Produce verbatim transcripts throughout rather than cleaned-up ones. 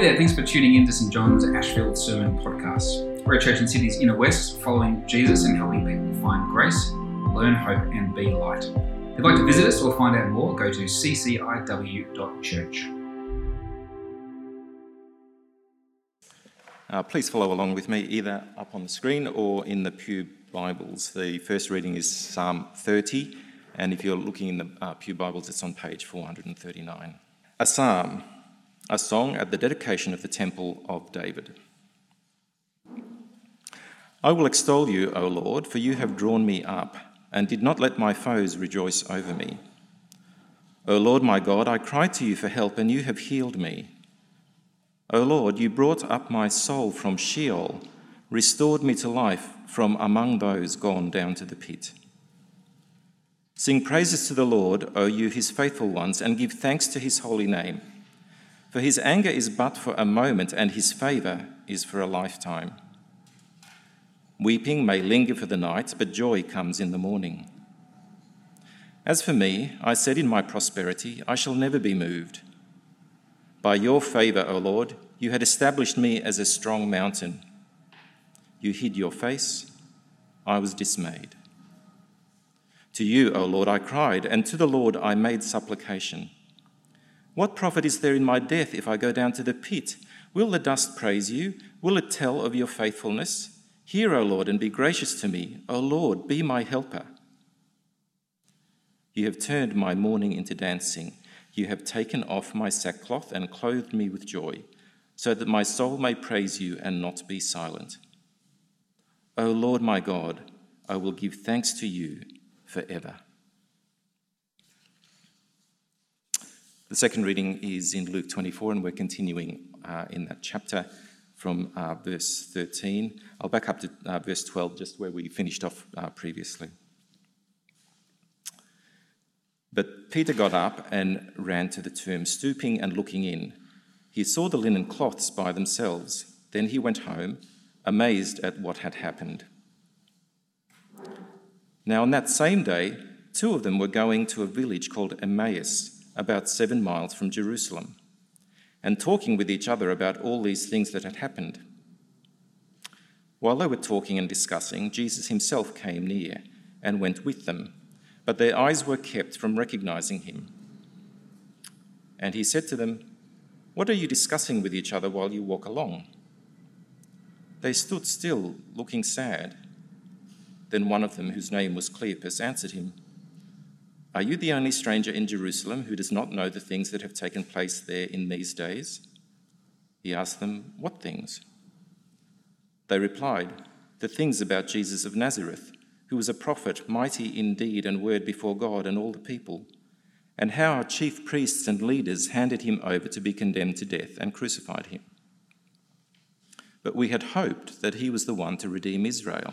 Hey there, thanks for tuning in to Saint John's Ashfield Sermon Podcast. We're a church in Sydney's inner west, following Jesus and helping people find grace, learn hope and be light. If you'd like to visit us or find out more, go to c c i w dot church. Uh, please follow along with me either up on the screen or in the Pew Bibles. The first reading is Psalm thirty, and if you're looking in the uh, Pew Bibles, it's on page four thirty-nine. A psalm. A song at the dedication of the temple of David. I will extol you, O Lord, for you have drawn me up, and did not let my foes rejoice over me. O Lord my God, I cried to you for help, and you have healed me. O Lord, you brought up my soul from Sheol, restored me to life from among those gone down to the pit. Sing praises to the Lord, O you his faithful ones, and give thanks to his holy name. For his anger is but for a moment, and his favour is for a lifetime. Weeping may linger for the night, but joy comes in the morning. As for me, I said in my prosperity, I shall never be moved. By your favour, O Lord, you had established me as a strong mountain. You hid your face, I was dismayed. To you, O Lord, I cried, and to the Lord I made supplication. What profit is there in my death if I go down to the pit? Will the dust praise you? Will it tell of your faithfulness? Hear, O Lord, and be gracious to me. O Lord, be my helper. You have turned my mourning into dancing. You have taken off my sackcloth and clothed me with joy, so that my soul may praise you and not be silent. O Lord my God, I will give thanks to you forever. The second reading is in Luke twenty-four, and we're continuing uh, in that chapter from uh, verse thirteen. I'll back up to uh, verse twelve, just where we finished off uh, previously. But Peter got up and ran to the tomb, stooping and looking in. He saw the linen cloths by themselves. Then he went home, amazed at what had happened. Now on that same day, two of them were going to a village called Emmaus, about seven miles from Jerusalem, and talking with each other about all these things that had happened. While they were talking and discussing, Jesus himself came near and went with them, but their eyes were kept from recognizing him. And he said to them, "What are you discussing with each other while you walk along?" They stood still, looking sad. Then one of them, whose name was Cleopas, answered him, "Are you the only stranger in Jerusalem who does not know the things that have taken place there in these days?" He asked them, "What things?" They replied, "The things about Jesus of Nazareth, who was a prophet, mighty in deed and word before God and all the people, and how our chief priests and leaders handed him over to be condemned to death and crucified him. But we had hoped that he was the one to redeem Israel.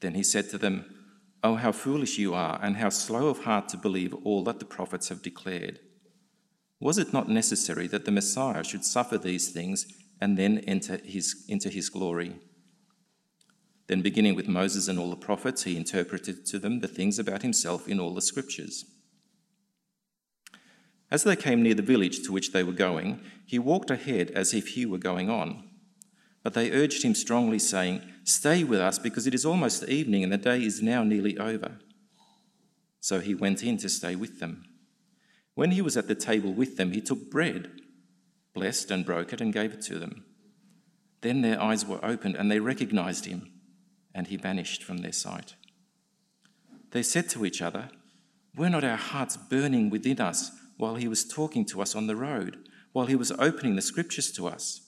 Then he said to them, "Oh, how foolish you are, and how slow of heart to believe all that the prophets have declared. Was it not necessary that the Messiah should suffer these things and then enter his, into his glory?" Then, beginning with Moses and all the prophets, he interpreted to them the things about himself in all the scriptures. As they came near the village to which they were going, he walked ahead as if he were going on. But they urged him strongly, saying, "Stay with us, because it is almost evening, and the day is now nearly over." So he went in to stay with them. When he was at the table with them, he took bread, blessed and broke it, and gave it to them. Then their eyes were opened, and they recognized him, and he vanished from their sight. They said to each other, "Were not our hearts burning within us while he was talking to us on the road, while he was opening the scriptures to us?"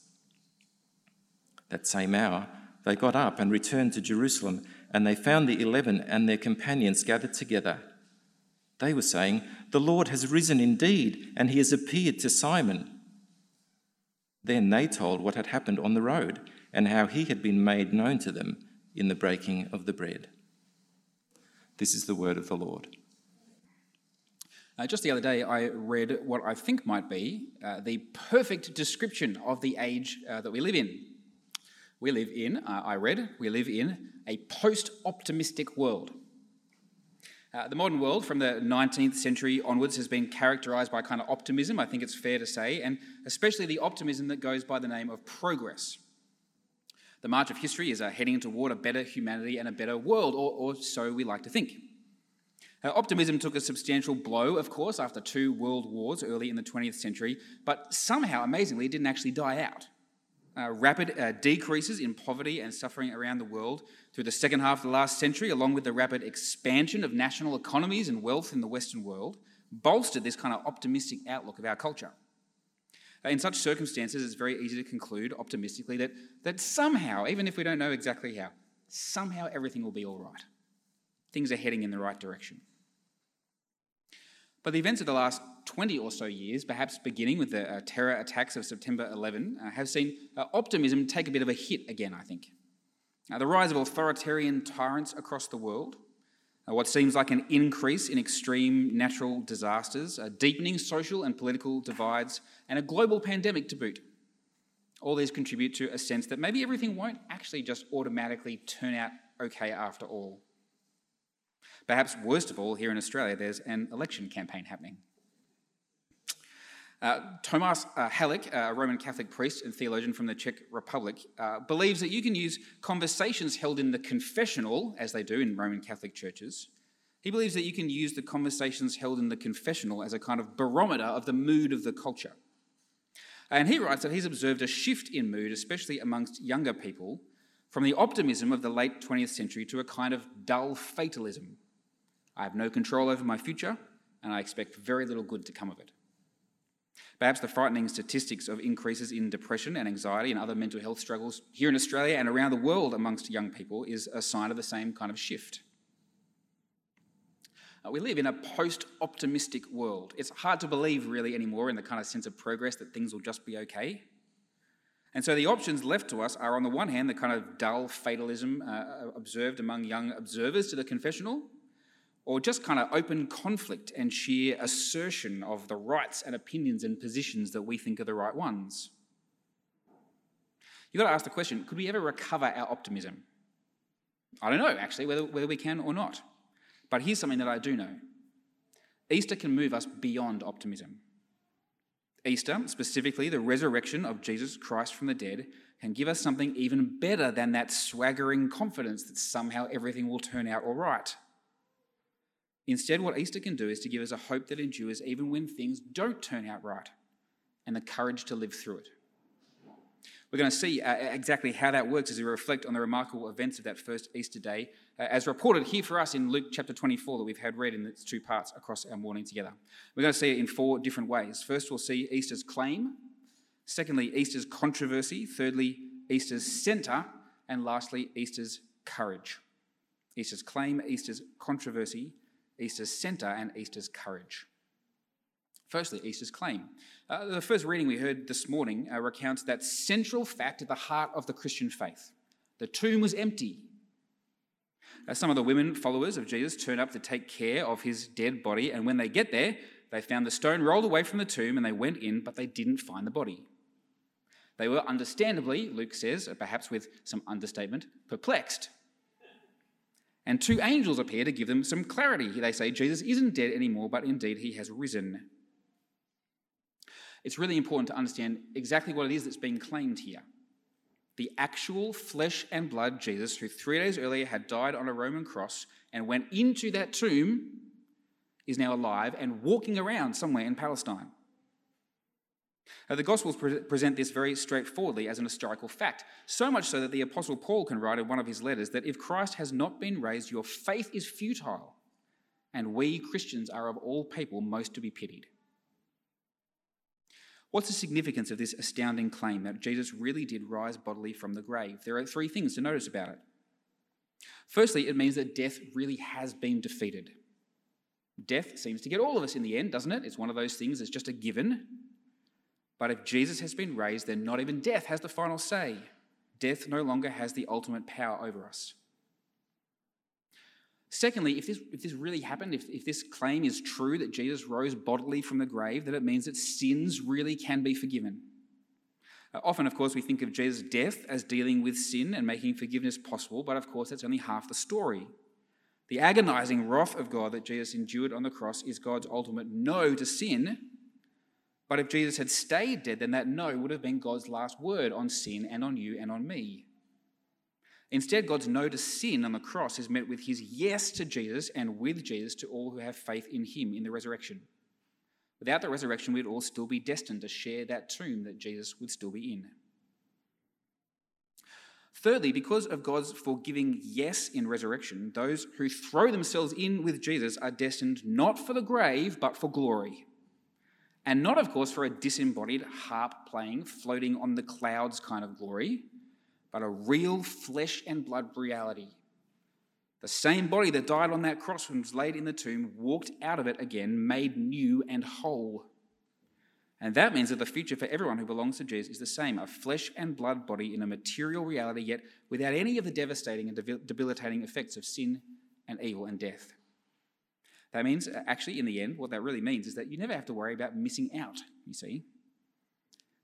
That same hour, they got up and returned to Jerusalem, and they found the eleven and their companions gathered together. They were saying, "The Lord has risen indeed, and he has appeared to Simon." Then they told what had happened on the road and how he had been made known to them in the breaking of the bread. This is the word of the Lord. Uh, just the other day, I read what I think might be uh, the perfect description of the age uh, that we live in. We live in, uh, I read, we live in a post-optimistic world. Uh, the modern world from the nineteenth century onwards has been characterised by kind of optimism, I think it's fair to say, and especially the optimism that goes by the name of progress. The march of history is uh, heading toward a better humanity and a better world, or, or so we like to think. Uh, optimism took a substantial blow, of course, after two world wars early in the twentieth century, but somehow, amazingly, it didn't actually die out. Uh, rapid uh, decreases in poverty and suffering around the world through the second half of the last century, along with the rapid expansion of national economies and wealth in the Western world, bolstered this kind of optimistic outlook of our culture. Uh, in such circumstances, it's very easy to conclude optimistically that, that somehow, even if we don't know exactly how, somehow everything will be all right. Things are heading in the right direction. But the events of the last twenty or so years, perhaps beginning with the uh, terror attacks of September eleventh, uh, have seen uh, optimism take a bit of a hit again, I think. Uh, the rise of authoritarian tyrants across the world, uh, what seems like an increase in extreme natural disasters, uh, deepening social and political divides, and a global pandemic to boot. All these contribute to a sense that maybe everything won't actually just automatically turn out okay after all. Perhaps worst of all, here in Australia, there's an election campaign happening. Uh, Tomáš uh, Halík, a Roman Catholic priest and theologian from the Czech Republic, uh, believes that you can use conversations held in the confessional, as they do in Roman Catholic churches. He believes that you can use the conversations held in the confessional as a kind of barometer of the mood of the culture. And he writes that he's observed a shift in mood, especially amongst younger people, from the optimism of the late twentieth century to a kind of dull fatalism. I have no control over my future, and I expect very little good to come of it. Perhaps the frightening statistics of increases in depression and anxiety and other mental health struggles here in Australia and around the world amongst young people is a sign of the same kind of shift. Uh, we live in a post-optimistic world. It's hard to believe really anymore in the kind of sense of progress that things will just be okay. And so the options left to us are, on the one hand, the kind of dull fatalism uh, observed among young observers to the confessional, or just kind of open conflict and sheer assertion of the rights and opinions and positions that we think are the right ones. You've got to ask the question, could we ever recover our optimism? I don't know, actually, whether, whether we can or not. But here's something that I do know. Easter can move us beyond optimism. Easter, specifically the resurrection of Jesus Christ from the dead, can give us something even better than that swaggering confidence that somehow everything will turn out all right. Instead, what Easter can do is to give us a hope that endures even when things don't turn out right, and the courage to live through it. We're going to see uh, exactly how that works as we reflect on the remarkable events of that first Easter day, uh, as reported here for us in Luke chapter twenty-four that we've had read in its two parts across our morning together. We're going to see it in four different ways. First, we'll see Easter's claim. Secondly, Easter's controversy. Thirdly, Easter's centre. And lastly, Easter's courage. Easter's claim, Easter's controversy, Easter's centre, and Easter's courage. Firstly, Easter's claim. Uh, the first reading we heard this morning uh, recounts that central fact at the heart of the Christian faith. The tomb was empty. Uh, some of the women followers of Jesus turned up to take care of his dead body, and when they get there, they found the stone rolled away from the tomb and they went in, but they didn't find the body. They were understandably, Luke says, perhaps with some understatement, perplexed. And two angels appear to give them some clarity. They say, Jesus isn't dead anymore, but indeed he has risen. It's really important to understand exactly what it is that's being claimed here. The actual flesh and blood Jesus, who three days earlier had died on a Roman cross and went into that tomb, is now alive and walking around somewhere in Palestine. Now, the Gospels pre- present this very straightforwardly as an historical fact, so much so that the Apostle Paul can write in one of his letters that if Christ has not been raised, your faith is futile, and we Christians are of all people most to be pitied. What's the significance of this astounding claim that Jesus really did rise bodily from the grave? There are three things to notice about it. Firstly, it means that death really has been defeated. Death seems to get all of us in the end, doesn't it? It's one of those things that's just a given. But if Jesus has been raised, then not even death has the final say. Death no longer has the ultimate power over us. Secondly, if this, if this really happened, if, if this claim is true that Jesus rose bodily from the grave, then it means that sins really can be forgiven. Uh, often, of course, we think of Jesus' death as dealing with sin and making forgiveness possible, but of course that's only half the story. The agonizing wrath of God that Jesus endured on the cross is God's ultimate no to sin. But if Jesus had stayed dead, then that no would have been God's last word on sin and on you and on me. Instead, God's no to sin on the cross is met with his yes to Jesus and with Jesus to all who have faith in him in the resurrection. Without the resurrection, we'd all still be destined to share that tomb that Jesus would still be in. Thirdly, because of God's forgiving yes in resurrection, those who throw themselves in with Jesus are destined not for the grave, but for glory. And not, of course, for a disembodied, harp-playing, floating-on-the-clouds kind of glory, but a real flesh and blood reality. The same body that died on that cross and was laid in the tomb walked out of it again, made new and whole. And that means that the future for everyone who belongs to Jesus is the same, a flesh and blood body in a material reality, yet without any of the devastating and debilitating effects of sin and evil and death. That means, actually, in the end, what that really means is that you never have to worry about missing out, you see.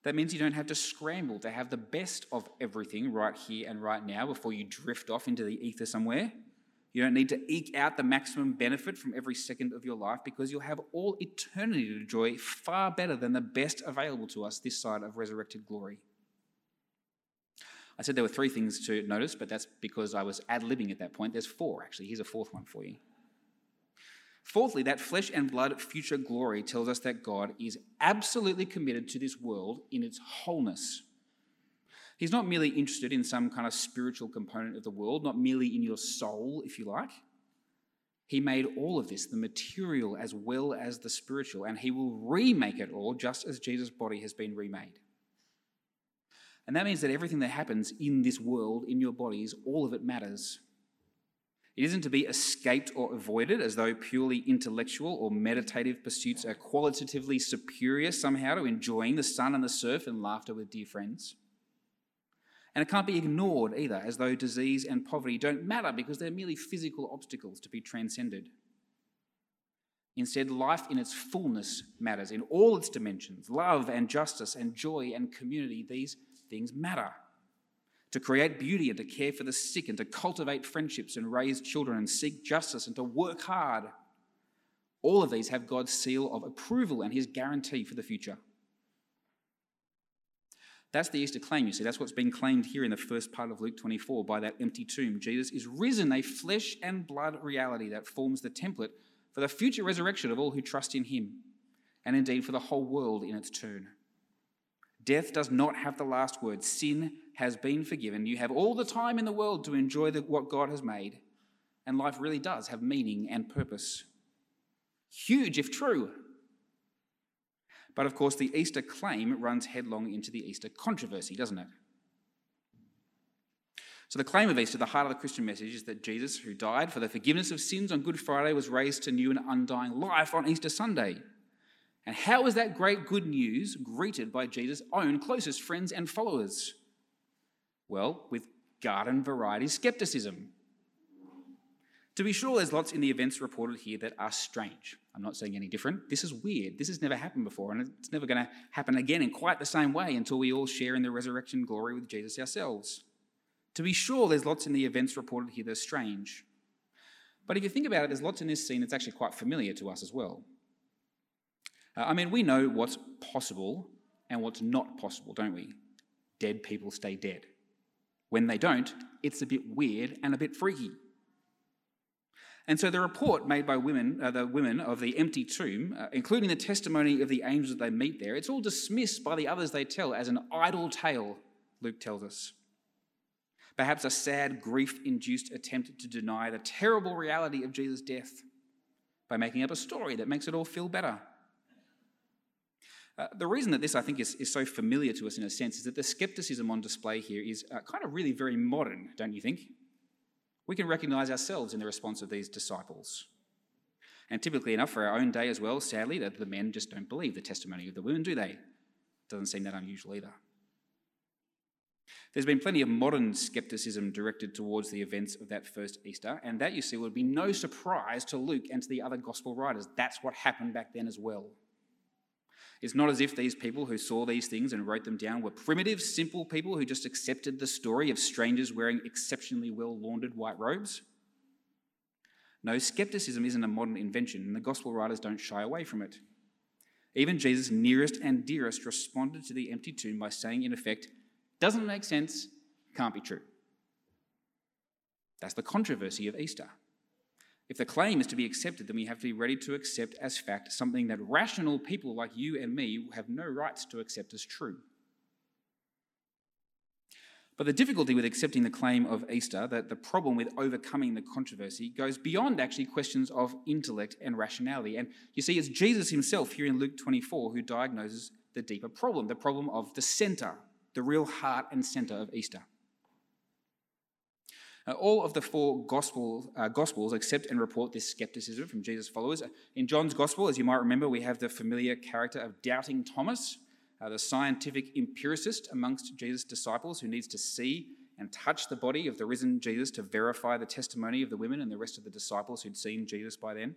That means you don't have to scramble to have the best of everything right here and right now before you drift off into the ether somewhere. You don't need to eke out the maximum benefit from every second of your life because you'll have all eternity to enjoy far better than the best available to us this side of resurrected glory. I said there were three things to notice, but that's because I was ad-libbing at that point. There's four, actually. Here's a fourth one for you. Fourthly, that flesh and blood future glory tells us that God is absolutely committed to this world in its wholeness. He's not merely interested in some kind of spiritual component of the world, not merely in your soul, if you like. He made all of this, the material as well as the spiritual, and he will remake it all just as Jesus' body has been remade. And that means that everything that happens in this world, in your bodies, all of it matters. It isn't to be escaped or avoided as though purely intellectual or meditative pursuits are qualitatively superior somehow to enjoying the sun and the surf and laughter with dear friends. And it can't be ignored either, as though disease and poverty don't matter because they're merely physical obstacles to be transcended. Instead, life in its fullness matters in all its dimensions. Love and justice and joy and community, these things matter. To create beauty and to care for the sick and to cultivate friendships and raise children and seek justice and to work hard. All of these have God's seal of approval and his guarantee for the future. That's the Easter claim, you see. That's what's been claimed here in the first part of Luke twenty-four by that empty tomb. Jesus is risen, a flesh and blood reality that forms the template for the future resurrection of all who trust in him, and indeed for the whole world in its turn. Death does not have the last word. Sin has been forgiven. You have all the time in the world to enjoy the, what God has made. And life really does have meaning and purpose. Huge, if true. But of course, the Easter claim runs headlong into the Easter controversy, doesn't it? So the claim of Easter, the heart of the Christian message, is that Jesus, who died for the forgiveness of sins on Good Friday, was raised to new and undying life on Easter Sunday. And how was that great good news greeted by Jesus' own closest friends and followers? Well, with garden variety skepticism. To be sure, there's lots in the events reported here that are strange. I'm not saying any different. This is weird. This has never happened before, and it's never going to happen again in quite the same way until we all share in the resurrection glory with Jesus ourselves. To be sure, there's lots in the events reported here that are strange. But if you think about it, there's lots in this scene that's actually quite familiar to us as well. Uh, I mean, we know what's possible and what's not possible, don't we? Dead people stay dead. When they don't, it's a bit weird and a bit freaky. And so the report made by women, uh, the women of the empty tomb, uh, including the testimony of the angels that they meet there, it's all dismissed by the others they tell as an idle tale, Luke tells us. Perhaps a sad, grief-induced attempt to deny the terrible reality of Jesus' death by making up a story that makes it all feel better. Uh, the reason that this, I think, is, is so familiar to us in a sense is that the skepticism on display here is uh, kind of really very modern, don't you think? We can recognise ourselves in the response of these disciples. And typically enough for our own day as well, sadly, that the men just don't believe the testimony of the women, do they? Doesn't seem that unusual either. There's been plenty of modern scepticism directed towards the events of that first Easter, and that, you see, would be no surprise to Luke and to the other gospel writers. That's what happened back then as well. It's not as if these people who saw these things and wrote them down were primitive, simple people who just accepted the story of strangers wearing exceptionally well-laundered white robes. No, scepticism isn't a modern invention, and the gospel writers don't shy away from it. Even Jesus' nearest and dearest responded to the empty tomb by saying, in effect, doesn't make sense, can't be true. That's the controversy of Easter. If the claim is to be accepted, then we have to be ready to accept as fact something that rational people like you and me have no rights to accept as true. But the difficulty with accepting the claim of Easter, that the problem with overcoming the controversy, goes beyond actually questions of intellect and rationality. And you see, it's Jesus himself here in Luke twenty-four who diagnoses the deeper problem, the problem of the centre, the real heart and centre of Easter. Uh, all of the four gospel, uh, Gospels accept and report this scepticism from Jesus' followers. In John's Gospel, as you might remember, we have the familiar character of doubting Thomas, uh, the scientific empiricist amongst Jesus' disciples who needs to see and touch the body of the risen Jesus to verify the testimony of the women and the rest of the disciples who'd seen Jesus by then.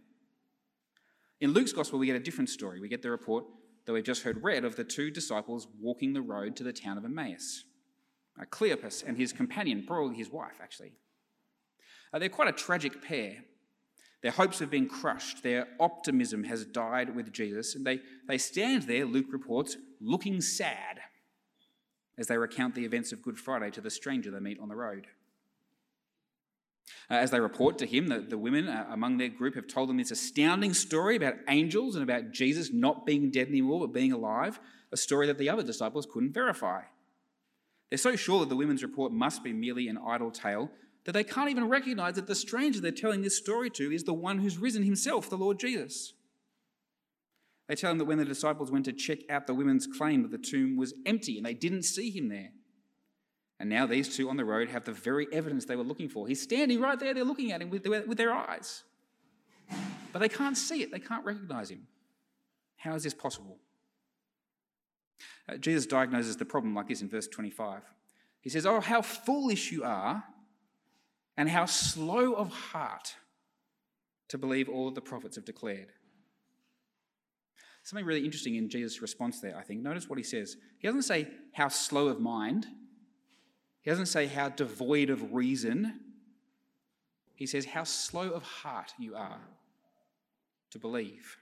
In Luke's Gospel, we get a different story. We get the report that we've just heard read of the two disciples walking the road to the town of Emmaus. Uh, Cleopas and his companion, probably his wife, actually. Uh, they're quite a tragic pair. Their hopes have been crushed. Their optimism has died with Jesus. And they, they stand there, Luke reports, looking sad as they recount the events of Good Friday to the stranger they meet on the road. Uh, as they report to him, the, the women uh, among their group have told them this astounding story about angels and about Jesus not being dead anymore but being alive, a story that the other disciples couldn't verify. They're so sure that the women's report must be merely an idle tale that they can't even recognise that the stranger they're telling this story to is the one who's risen himself, the Lord Jesus. They tell him that when the disciples went to check out the women's claim that the tomb was empty and they didn't see him there. And now these two on the road have the very evidence they were looking for. He's standing right there, they're looking at him with, with their eyes. But they can't see it, they can't recognise him. How is this possible? Uh, Jesus diagnoses the problem like this in verse twenty-five. He says, "Oh, how foolish you are, and how slow of heart to believe all that the prophets have declared." Something really interesting in Jesus' response there, I think. Notice what he says. He doesn't say how slow of mind. He doesn't say how devoid of reason. He says how slow of heart you are to believe.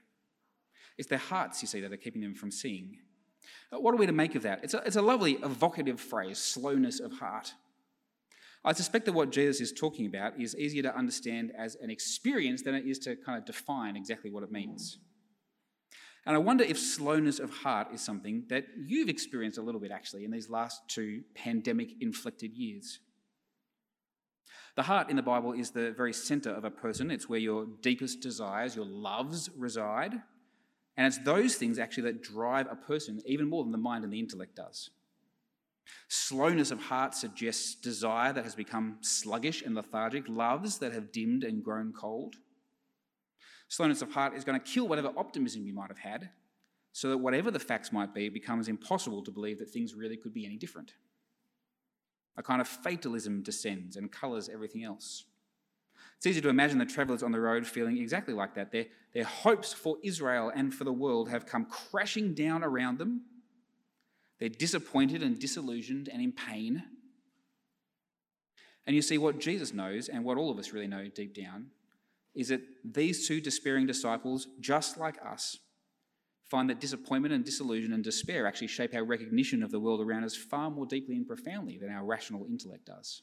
It's their hearts, you see, that are keeping them from seeing. What are we to make of that? It's a, it's a lovely, evocative phrase, slowness of heart. I suspect that what Jesus is talking about is easier to understand as an experience than it is to kind of define exactly what it means. And I wonder if slowness of heart is something that you've experienced a little bit, actually, in these last two pandemic-inflicted years. The heart in the Bible is the very centre of a person. It's where your deepest desires, your loves reside. And it's those things actually that drive a person even more than the mind and the intellect does. Slowness of heart suggests desire that has become sluggish and lethargic, loves that have dimmed and grown cold. Slowness of heart is going to kill whatever optimism you might have had, so that whatever the facts might be, it becomes impossible to believe that things really could be any different. A kind of fatalism descends and colours everything else. It's easy to imagine the travellers on the road feeling exactly like that. Their, their hopes for Israel and for the world have come crashing down around them. They're disappointed and disillusioned and in pain. And you see, what Jesus knows, and what all of us really know deep down, is that these two despairing disciples, just like us, find that disappointment and disillusion and despair actually shape our recognition of the world around us far more deeply and profoundly than our rational intellect does.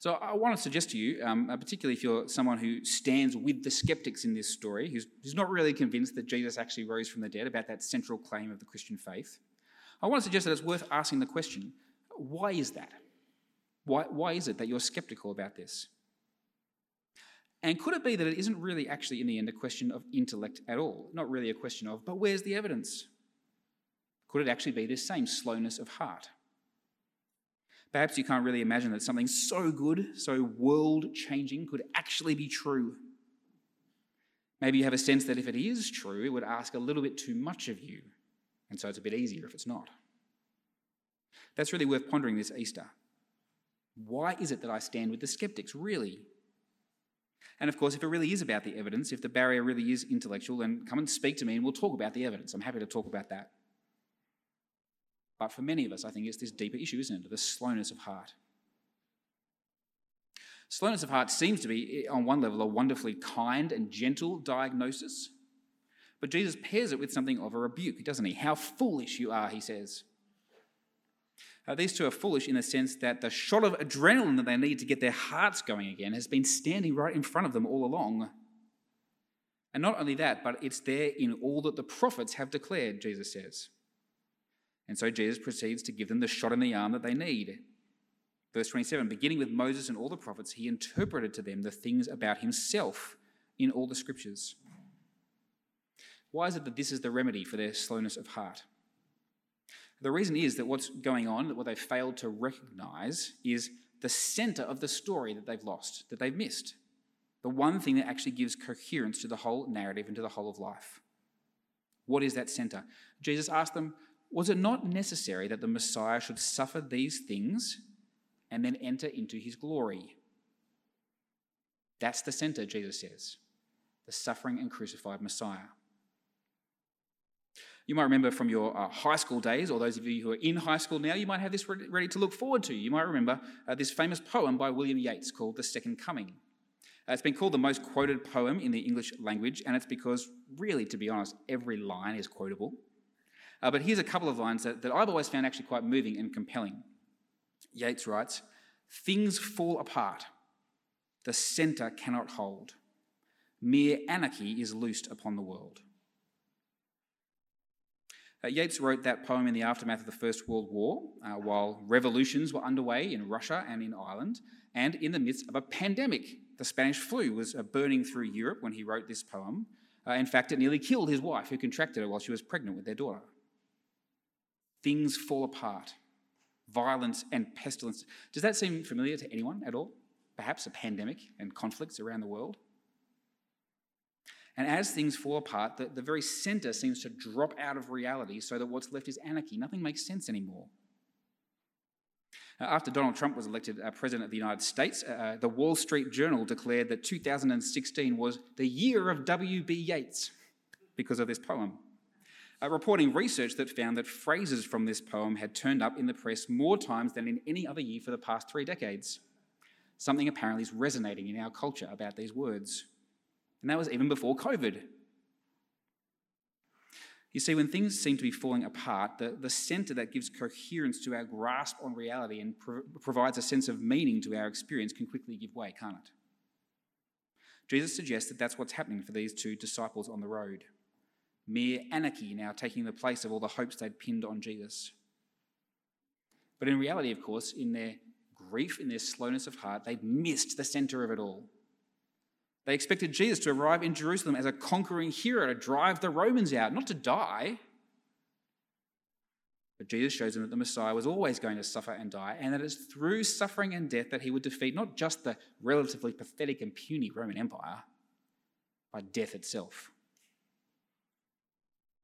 So I want to suggest to you, um, particularly if you're someone who stands with the skeptics in this story, who's, who's not really convinced that Jesus actually rose from the dead, about that central claim of the Christian faith, I want to suggest that it's worth asking the question, why is that? Why, why is it that you're skeptical about this? And could it be that it isn't really actually in the end a question of intellect at all? Not really a question of, but where's the evidence? Could it actually be this same slowness of heart? Perhaps you can't really imagine that something so good, so world-changing, could actually be true. Maybe you have a sense that if it is true, it would ask a little bit too much of you, And so it's a bit easier if it's not. That's really worth pondering this Easter. Why is it that I stand with the skeptics, really? And of course, if it really is about the evidence, if the barrier really is intellectual, then come and speak to me and we'll talk about the evidence. I'm happy to talk about that. But for many of us, I think it's this deeper issue, isn't it? The slowness of heart. Slowness of heart seems to be, on one level, a wonderfully kind and gentle diagnosis. But Jesus pairs it with something of a rebuke, doesn't he? How foolish you are, he says. Uh, these two are foolish in the sense that the shot of adrenaline that they need to get their hearts going again has been standing right in front of them all along. And not only that, but it's there in all that the prophets have declared, Jesus says. And so Jesus proceeds to give them the shot in the arm that they need. Verse twenty-seven, beginning with Moses and all the prophets, he interpreted to them the things about himself in all the scriptures. Why is it that this is the remedy for their slowness of heart? The reason is that what's going on, what they failed to recognise, is the centre of the story that they've lost, that they've missed. The one thing that actually gives coherence to the whole narrative and to the whole of life. What is that centre? Jesus asked them, was it not necessary that the Messiah should suffer these things and then enter into his glory? That's the centre, Jesus says. The suffering and crucified Messiah. You might remember from your uh, high school days, or those of you who are in high school now, you might have this re- ready to look forward to. You might remember uh, this famous poem by William Yeats called The Second Coming. Uh, it's been called the most quoted poem in the English language, and it's because, really, to be honest, every line is quotable. Uh, but here's a couple of lines that, that I've always found actually quite moving and compelling. Yeats writes, "Things fall apart. The centre cannot hold. Mere anarchy is loosed upon the world." Uh, Yeats wrote that poem in the aftermath of the First World War, uh, while revolutions were underway in Russia and in Ireland, and in the midst of a pandemic. The Spanish flu was uh, burning through Europe when he wrote this poem. Uh, in fact, it nearly killed his wife, who contracted it while she was pregnant with their daughter. Things fall apart. Violence and pestilence. Does that seem familiar to anyone at all? Perhaps a pandemic and conflicts around the world? And as things fall apart, the, the very centre seems to drop out of reality so that what's left is anarchy. Nothing makes sense anymore. Uh, after Donald Trump was elected uh, President of the United States, uh, the Wall Street Journal declared that two thousand sixteen was the year of W B Yeats because of this poem, uh, reporting research that found that phrases from this poem had turned up in the press more times than in any other year for the past three decades. Something apparently is resonating in our culture about these words. And that was even before COVID. You see, when things seem to be falling apart, the, the centre that gives coherence to our grasp on reality and pro- provides a sense of meaning to our experience can quickly give way, can't it? Jesus suggests that that's what's happening for these two disciples on the road. Mere anarchy now taking the place of all the hopes they'd pinned on Jesus. But in reality, of course, in their grief, in their slowness of heart, they'd missed the centre of it all. They expected Jesus to arrive in Jerusalem as a conquering hero to drive the Romans out, not to die. But Jesus shows them that the Messiah was always going to suffer and die, and that it's through suffering and death that he would defeat not just the relatively pathetic and puny Roman Empire, but death itself.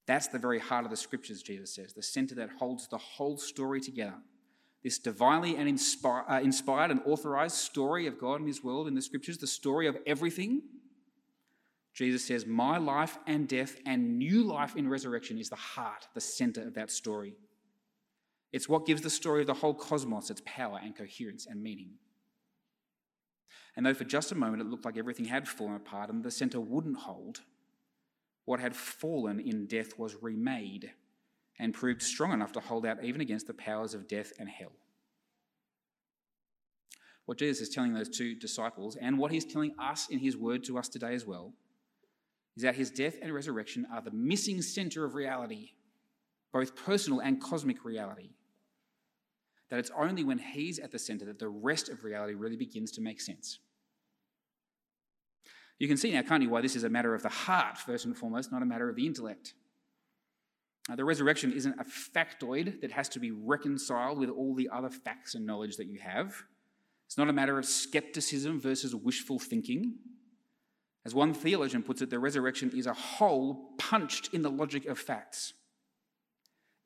That's the very heart of the Scriptures, Jesus says, the centre that holds the whole story together. This divinely and inspired, uh, inspired and authorised story of God and his world in the Scriptures, the story of everything. Jesus says, my life and death and new life in resurrection is the heart, the centre of that story. It's what gives the story of the whole cosmos its power and coherence and meaning. And though for just a moment it looked like everything had fallen apart and the centre wouldn't hold, what had fallen in death was remade and proved strong enough to hold out even against the powers of death and hell. What Jesus is telling those two disciples, and what he's telling us in his word to us today as well, is that his death and resurrection are the missing centre of reality, both personal and cosmic reality. That it's only when he's at the centre that the rest of reality really begins to make sense. You can see now, can't you, why this is a matter of the heart, first and foremost, not a matter of the intellect. Uh, the resurrection isn't a factoid that has to be reconciled with all the other facts and knowledge that you have. It's not a matter of skepticism versus wishful thinking. As one theologian puts it, the resurrection is a hole punched in the logic of facts.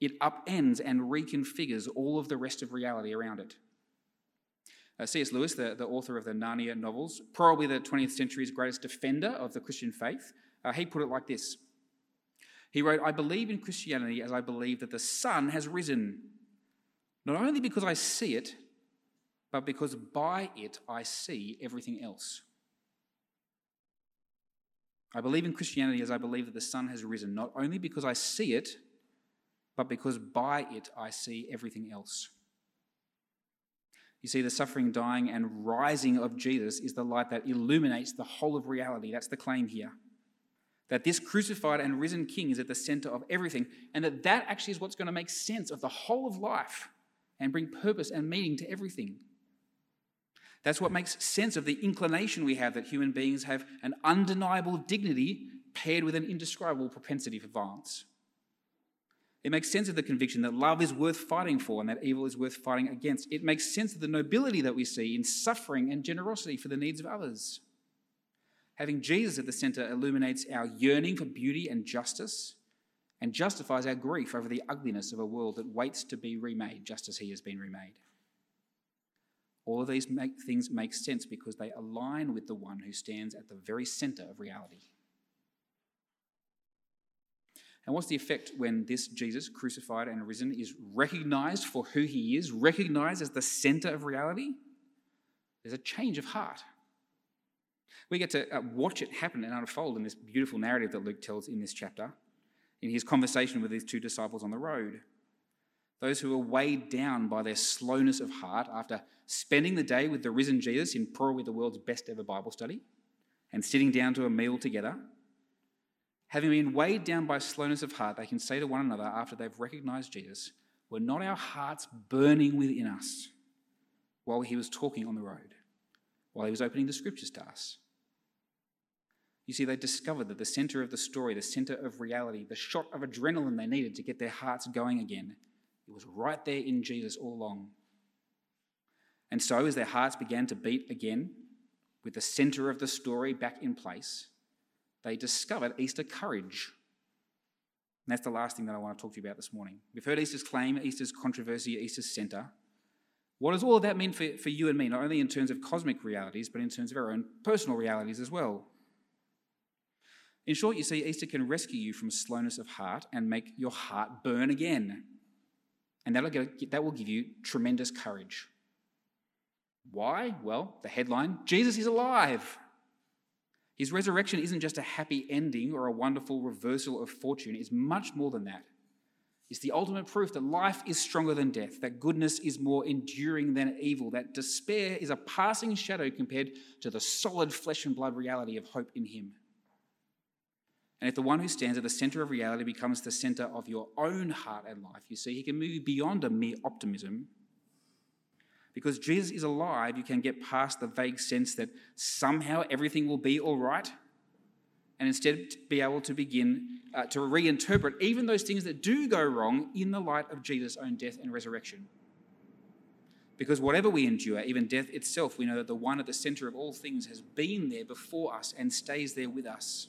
it upends and reconfigures all of the rest of reality around it. Uh, C S Lewis, the, the author of the Narnia novels, probably the twentieth century's greatest defender of the Christian faith, uh, he put it like this. He wrote, "I believe in Christianity as I believe that the sun has risen, not only because I see it, but because by it I see everything else." I believe in Christianity as I believe that the sun has risen, not only because I see it, but because by it I see everything else. You see, the suffering, dying, and rising of Jesus is the light that illuminates the whole of reality. That's the claim here. That this crucified and risen King is at the center of everything, and that that actually is what's going to make sense of the whole of life and bring purpose and meaning to everything. That's what makes sense of the inclination we have that human beings have an undeniable dignity paired with an indescribable propensity for violence. It makes sense of the conviction that love is worth fighting for and that evil is worth fighting against. It makes sense of the nobility that we see in suffering and generosity for the needs of others. Having Jesus at the center illuminates our yearning for beauty and justice and justifies our grief over the ugliness of a world that waits to be remade just as he has been remade. All of these make things make sense because they align with the one who stands at the very center of reality. And what's the effect when this Jesus, crucified and risen, is recognized for who he is, recognized as the center of reality? There's a change of heart. We get to watch it happen and unfold in this beautiful narrative that Luke tells in this chapter, in his conversation with his two disciples on the road. Those who were weighed down by their slowness of heart after spending the day with the risen Jesus in probably the world's best ever Bible study and sitting down to a meal together. Having been weighed down by slowness of heart, they can say to one another after they've recognized Jesus, "Were not our hearts burning within us while he was talking on the road, while he was opening the scriptures to us?" You see, they discovered that the center of the story, the center of reality, the shot of adrenaline they needed to get their hearts going again, it was right there in Jesus all along. And so, as their hearts began to beat again, with the center of the story back in place, they discovered Easter courage. And that's the last thing that I want to talk to you about this morning. We've heard Easter's claim, Easter's controversy, Easter's centre. What does all of that mean for, for you and me, not only in terms of cosmic realities, but in terms of our own personal realities as well? In short, you see, Easter can rescue you from slowness of heart and make your heart burn again. And that'll get, that will give you tremendous courage. Why? Well, the headline, Jesus is alive. His resurrection isn't just a happy ending or a wonderful reversal of fortune. It's much more than that. It's the ultimate proof that life is stronger than death, that goodness is more enduring than evil, that despair is a passing shadow compared to the solid flesh and blood reality of hope in him. And if the one who stands at the center of reality becomes the center of your own heart and life, you see, he can move beyond a mere optimism. Because Jesus is alive, you can get past the vague sense that somehow everything will be all right and instead be able to begin uh, to reinterpret even those things that do go wrong in the light of Jesus' own death and resurrection. Because whatever we endure, even death itself, we know that the one at the center of all things has been there before us and stays there with us.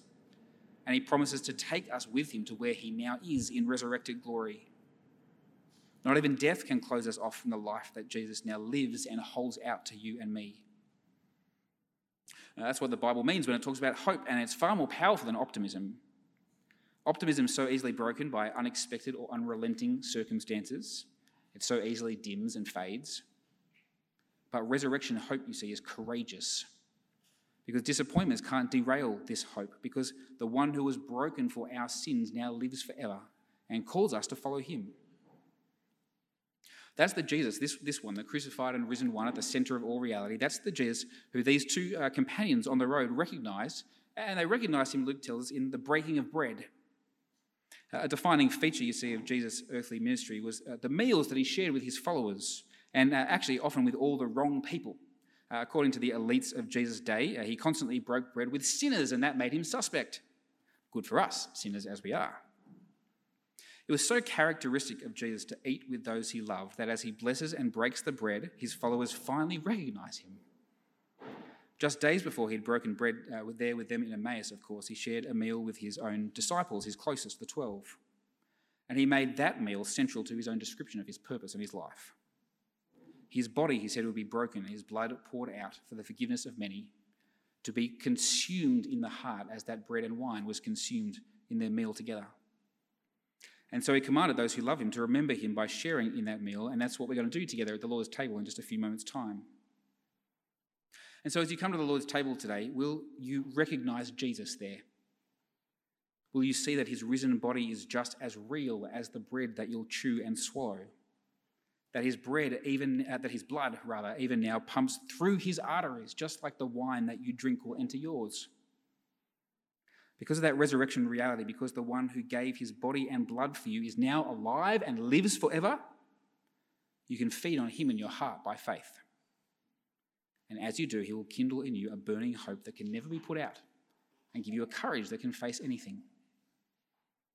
And he promises to take us with him to where he now is in resurrected glory. Not even death can close us off from the life that Jesus now lives and holds out to you and me. Now, that's what the Bible means when it talks about hope, and it's far more powerful than optimism. Optimism is so easily broken by unexpected or unrelenting circumstances. It so easily dims and fades. But resurrection hope, you see, is courageous. Because disappointments can't derail this hope, because the one who was broken for our sins now lives forever and calls us to follow him. That's the Jesus, this, this one, the crucified and risen one at the center of all reality. That's the Jesus who these two uh, companions on the road recognized, and they recognized him, Luke tells us, in the breaking of bread. Uh, a defining feature, you see, of Jesus' earthly ministry was uh, the meals that he shared with his followers, and uh, actually often with all the wrong people. Uh, according to the elites of Jesus' day, uh, he constantly broke bread with sinners, and that made him suspect. Good for us, sinners as we are. It was so characteristic of Jesus to eat with those he loved that as he blesses and breaks the bread, his followers finally recognize him. Just days before he'd broken bread uh, there with them in Emmaus, of course, he shared a meal with his own disciples, his closest, the twelve. and he made that meal central to his own description of his purpose and his life. His body, he said, would be broken, and his blood poured out for the forgiveness of many, to be consumed in the heart as that bread and wine was consumed in their meal together. And so he commanded those who love him to remember him by sharing in that meal, and that's what we're going to do together at the Lord's table in just a few moments' time. And so as you come to the Lord's table today, will you recognize Jesus there? Will you see that his risen body is just as real as the bread that you'll chew and swallow? That his bread, even uh, that his blood, rather, even now pumps through his arteries, just like the wine that you drink will enter yours. Because of that resurrection reality, because the one who gave his body and blood for you is now alive and lives forever, you can feed on him in your heart by faith. And as you do, he will kindle in you a burning hope that can never be put out and give you a courage that can face anything.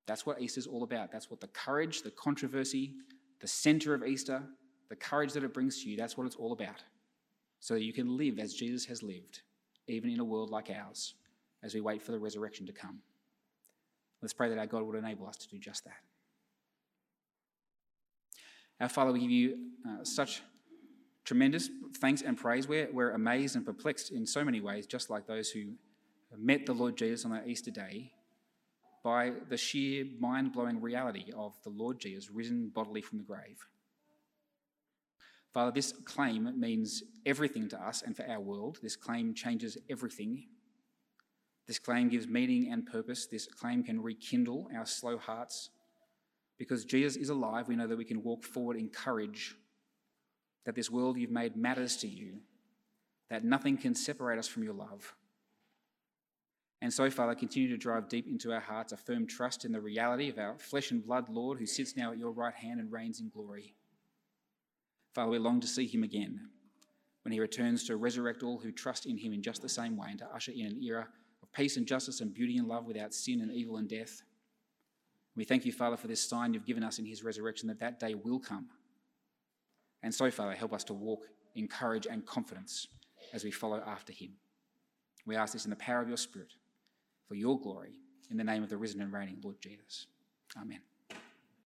That's what Easter's all about. That's what the courage, the controversy, the center of Easter, the courage that it brings to you, that's what it's all about. So that you can live as Jesus has lived, even in a world like ours, as we wait for the resurrection to come. Let's pray that our God would enable us to do just that. Our Father, we give you uh, such tremendous thanks and praise. We're, we're amazed and perplexed in so many ways, just like those who met the Lord Jesus on that Easter day, by the sheer mind-blowing reality of the Lord Jesus risen bodily from the grave. Father, this claim means everything to us and for our world. This claim changes everything. This claim gives meaning and purpose. This claim can rekindle our slow hearts. Because Jesus is alive, we know that we can walk forward in courage, that this world you've made matters to you, that nothing can separate us from your love. And so, Father, continue to drive deep into our hearts a firm trust in the reality of our flesh and blood Lord who sits now at your right hand and reigns in glory. Father, we long to see him again when he returns to resurrect all who trust in him in just the same way and to usher in an era of peace and justice and beauty and love without sin and evil and death. We thank you, Father, for this sign you've given us in his resurrection that that day will come. And so, Father, help us to walk in courage and confidence as we follow after him. We ask this in the power of your Spirit, for your glory, in the name of the risen and reigning Lord Jesus. Amen.